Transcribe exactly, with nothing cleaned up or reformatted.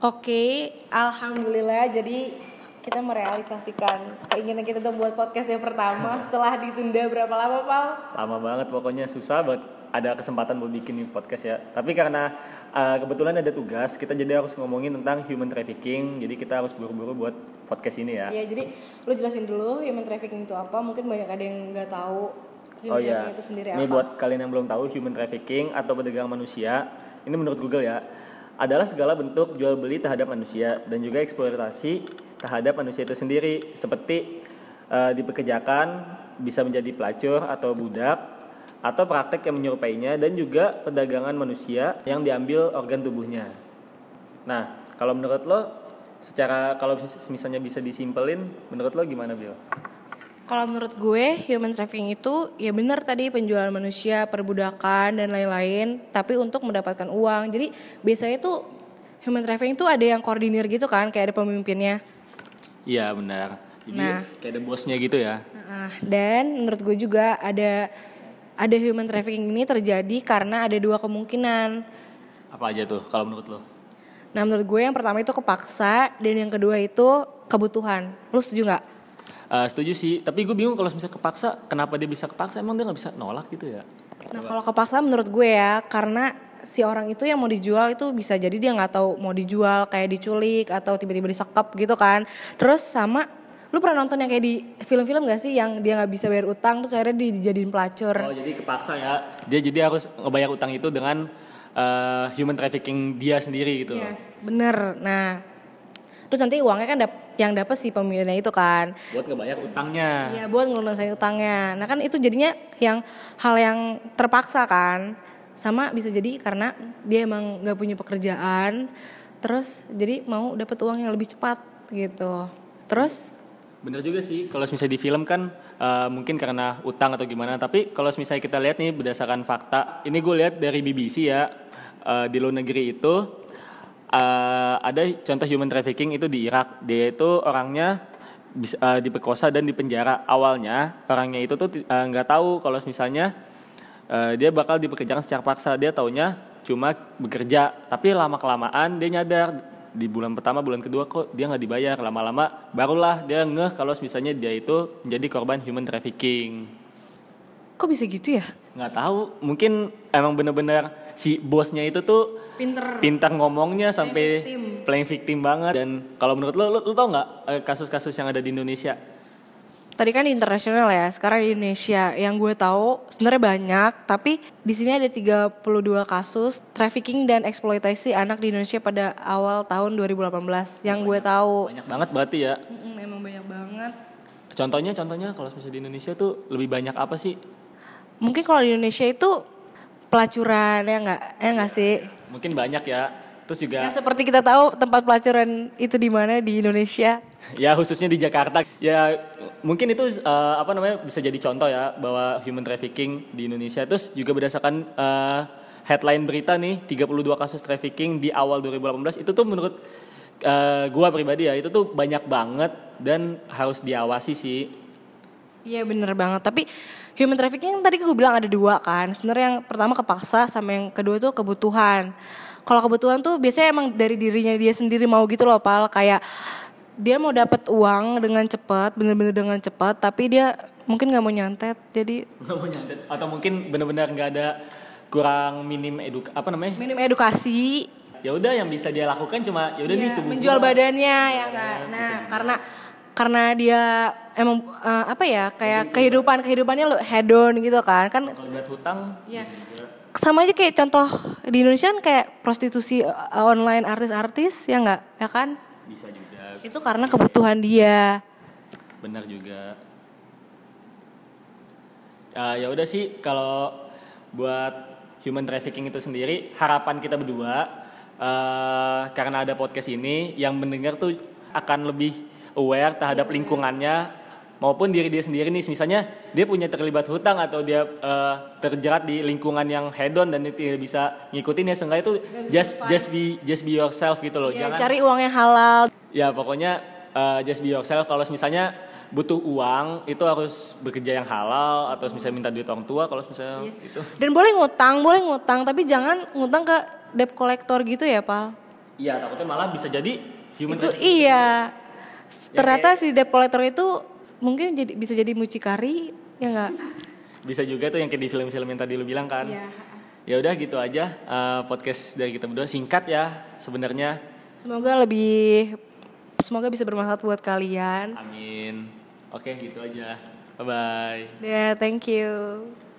Oke, Alhamdulillah. Jadi kita merealisasikan keinginan kita untuk buat podcast yang pertama setelah ditunda berapa lama, Pal? Lama banget, pokoknya susah banget ada kesempatan buat bikin podcast ya. Tapi karena uh, kebetulan ada tugas, kita jadi harus ngomongin tentang human trafficking. Jadi kita harus buru-buru buat podcast ini ya. Iya, jadi lu jelasin dulu human trafficking itu apa. Mungkin banyak ada yang nggak tahu human oh, trafficking iya. itu sendiri ini apa. Ini buat kalian yang belum tahu, human trafficking atau perdagangan manusia, ini menurut Google ya, adalah segala bentuk jual beli terhadap manusia dan juga eksploitasi terhadap manusia itu sendiri, seperti uh, dipekerjakan, bisa menjadi pelacur atau budak, atau praktek yang menyerupainya, dan juga perdagangan manusia yang diambil organ tubuhnya. Nah, kalau menurut lo, secara kalau misalnya bisa disimpelin, menurut lo gimana, Bil? Kalau menurut gue, human trafficking itu ya benar tadi, penjualan manusia, perbudakan, dan lain-lain, tapi untuk mendapatkan uang. Jadi biasanya tuh human trafficking tuh ada yang koordinir gitu kan, kayak ada pemimpinnya. Iya benar, jadi nah, kayak ada bosnya gitu ya. Dan menurut gue juga ada, ada human trafficking ini terjadi karena ada dua kemungkinan. Apa aja tuh kalau menurut lo? Nah, menurut gue yang pertama itu kepaksa, dan yang kedua itu kebutuhan. Lo setuju gak? Uh, setuju sih, tapi gue bingung kalau misalnya kepaksa, kenapa dia bisa kepaksa, emang dia gak bisa nolak gitu ya? Nah, kalau kepaksa menurut gue ya, karena si orang itu yang mau dijual itu bisa jadi dia gak tahu mau dijual, kayak diculik atau tiba-tiba disekap gitu kan. Terus sama, lu pernah nonton yang kayak di film-film gak sih, yang dia gak bisa bayar utang, terus akhirnya dijadiin pelacur. Oh, jadi kepaksa ya, dia jadi harus ngebayar utang itu dengan uh, human trafficking dia sendiri gitu. Yes, bener, nah terus nanti uangnya kan dap- yang dapat si pemiliknya itu kan, buat ngebayar utangnya. Iya, buat ngelunasin utangnya. Nah kan itu jadinya yang hal yang terpaksa kan. Sama bisa jadi karena dia emang gak punya pekerjaan, terus jadi mau dapat uang yang lebih cepat gitu. Terus bener juga sih, kalau misalnya di film kan uh, mungkin karena utang atau gimana. Tapi kalau misalnya kita lihat nih berdasarkan fakta, ini gue lihat dari B B C ya, uh, di luar negeri itu Uh, ada contoh human trafficking itu di Irak. Dia itu orangnya bisa, uh, diperkosa dan dipenjara. Awalnya orangnya itu tuh uh, gak tahu kalau misalnya uh, dia bakal dipekerjakan secara paksa. Dia taunya cuma bekerja. Tapi lama-kelamaan dia nyadar, di bulan pertama, bulan kedua kok dia gak dibayar. Lama-lama barulah dia ngeh kalau misalnya dia itu menjadi korban human trafficking. Kok bisa gitu ya? Gak tahu, mungkin emang bener-bener si bosnya itu tuh pinter, pintar ngomongnya sampai victim. Playing victim banget. Dan kalau menurut lo, lo, lo tau nggak kasus-kasus yang ada di Indonesia? Tadi kan internasional ya, sekarang di Indonesia yang gue tahu sebenarnya banyak. Tapi di sini ada tiga puluh dua kasus trafficking dan eksploitasi anak di Indonesia pada awal tahun dua ribu delapan belas yang banyak, gue tahu. Banyak banget berarti ya? Mm-mm, emang banyak banget. Contohnya, contohnya kalau misalnya di Indonesia tuh lebih banyak apa sih? Mungkin kalau di Indonesia itu pelacuran ya nggak, ya nggak sih? Mungkin banyak ya. Terus juga ya, seperti kita tahu tempat pelacuran itu di mana di Indonesia? Ya khususnya di Jakarta. Ya mungkin itu uh, apa namanya bisa jadi contoh ya bahwa human trafficking di Indonesia. Terus juga berdasarkan uh, headline berita nih, tiga puluh dua kasus trafficking di awal dua ribu delapan belas itu tuh menurut uh, gua pribadi ya itu tuh banyak banget dan harus diawasi sih. Iya benar banget, tapi human trafficking yang tadi gue bilang ada dua kan. Sebenarnya yang pertama kepaksa, sama yang kedua tuh kebutuhan. Kalau kebutuhan tuh biasanya emang dari dirinya dia sendiri mau gitu loh, Pal. Kayak dia mau dapat uang dengan cepat, bener-bener dengan cepat, tapi dia mungkin gak mau nyantet, jadi gak mau nyantet, atau mungkin bener-bener gak ada, kurang minim eduk, apa namanya? Minim edukasi. Ya udah yang bisa dia lakukan cuma ya udah iya, nih menjual gua. Badannya ya enggak. Nah, nah karena karena dia emang uh, apa ya kayak kehidupan kehidupannya lo hedon gitu kan kan buat hutang ya. Sama aja kayak contoh di Indonesia kan kayak prostitusi online artis-artis ya nggak ya kan bisa juga itu karena kebutuhan dia benar juga uh, ya udah sih kalau buat human trafficking itu sendiri harapan kita berdua uh, karena ada podcast ini yang mendengar tuh akan lebih aware terhadap lingkungannya maupun diri dia sendiri nih. Misalnya dia punya terlibat hutang atau dia uh, terjerat di lingkungan yang hedon dan dia tidak bisa ngikutin ya, seenggaknya itu just just be just be yourself gitu loh. Ya, jangan cari uang yang halal. Ya pokoknya uh, just be yourself. Kalau misalnya butuh uang itu harus bekerja yang halal atau misalnya minta duit orang tua kalau misalnya yes. Itu. Dan boleh ngutang, boleh ngutang tapi jangan ngutang ke debt collector gitu ya, Pal. Iya, takutnya malah bisa jadi human itu trafficking. Iya. Ternyata ya, si debt collector itu mungkin jadi bisa jadi mucikari, ya enggak? Bisa juga tuh yang kayak di film-film yang tadi lu bilang kan. Iya. Ya udah gitu aja uh, podcast dari kita berdua, singkat ya sebenarnya. Semoga lebih semoga bisa bermanfaat buat kalian. Amin. Oke, gitu aja. Bye bye. Yeah, thank you.